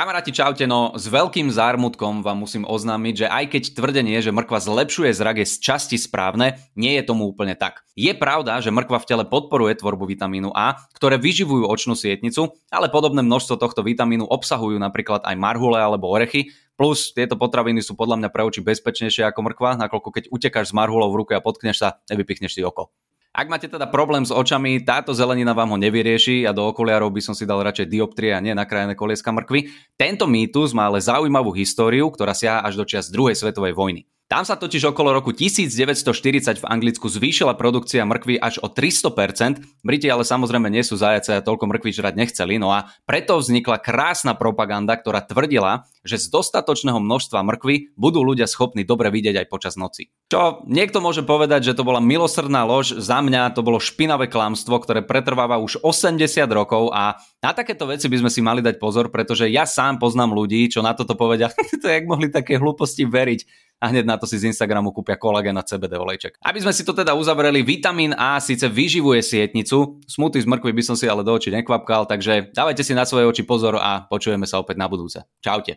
Kamaráti, čaute, no s veľkým zármutkom vám musím oznámiť, že aj keď tvrdenie, že mrkva zlepšuje zrak je z časti správne, nie je tomu úplne tak. Je pravda, že mrkva v tele podporuje tvorbu vitamínu A, ktoré vyživujú očnú sietnicu, ale podobné množstvo tohto vitamínu obsahujú napríklad aj marhule alebo orechy, plus tieto potraviny sú podľa mňa pre oči bezpečnejšie ako mrkva, nakoľko keď utekáš z marhulou v ruke a potkneš sa, nevypichneš si oko. Ak máte teda problém s očami, táto zelenina vám ho nevyrieši a do okuliarov by som si dal radšej dioptrie a nie nakrájené kolieska mrkvy. Tento mýtus má ale zaujímavú históriu, ktorá siaha až do čias druhej svetovej vojny. Tam sa totiž okolo roku 1940 v Anglicku zvýšila produkcia mrkvy až o 300%. Briti ale samozrejme nie sú zajace a toľko mrkvy žrať nechceli, no a preto vznikla krásna propaganda, ktorá tvrdila, že z dostatočného množstva mrkvy budú ľudia schopní dobre vidieť aj počas noci. Čo niekto môže povedať, že to bola milosrdná lož, za mňa to bolo špinavé klamstvo, ktoré pretrváva už 80 rokov a na takéto veci by sme si mali dať pozor, pretože ja sám poznám ľudí, čo na toto povedia, to jak mohli také hlúposti veriť. A hneď na to si z Instagramu kúpia kolagén a CBD olejček. Aby sme si to teda uzavreli, vitamín A síce vyživuje sietnicu, smoothie z mrkvy by som si ale do očí nekvapkal, takže dávajte si na svoje oči pozor a počujeme sa opäť na budúce. Čaute.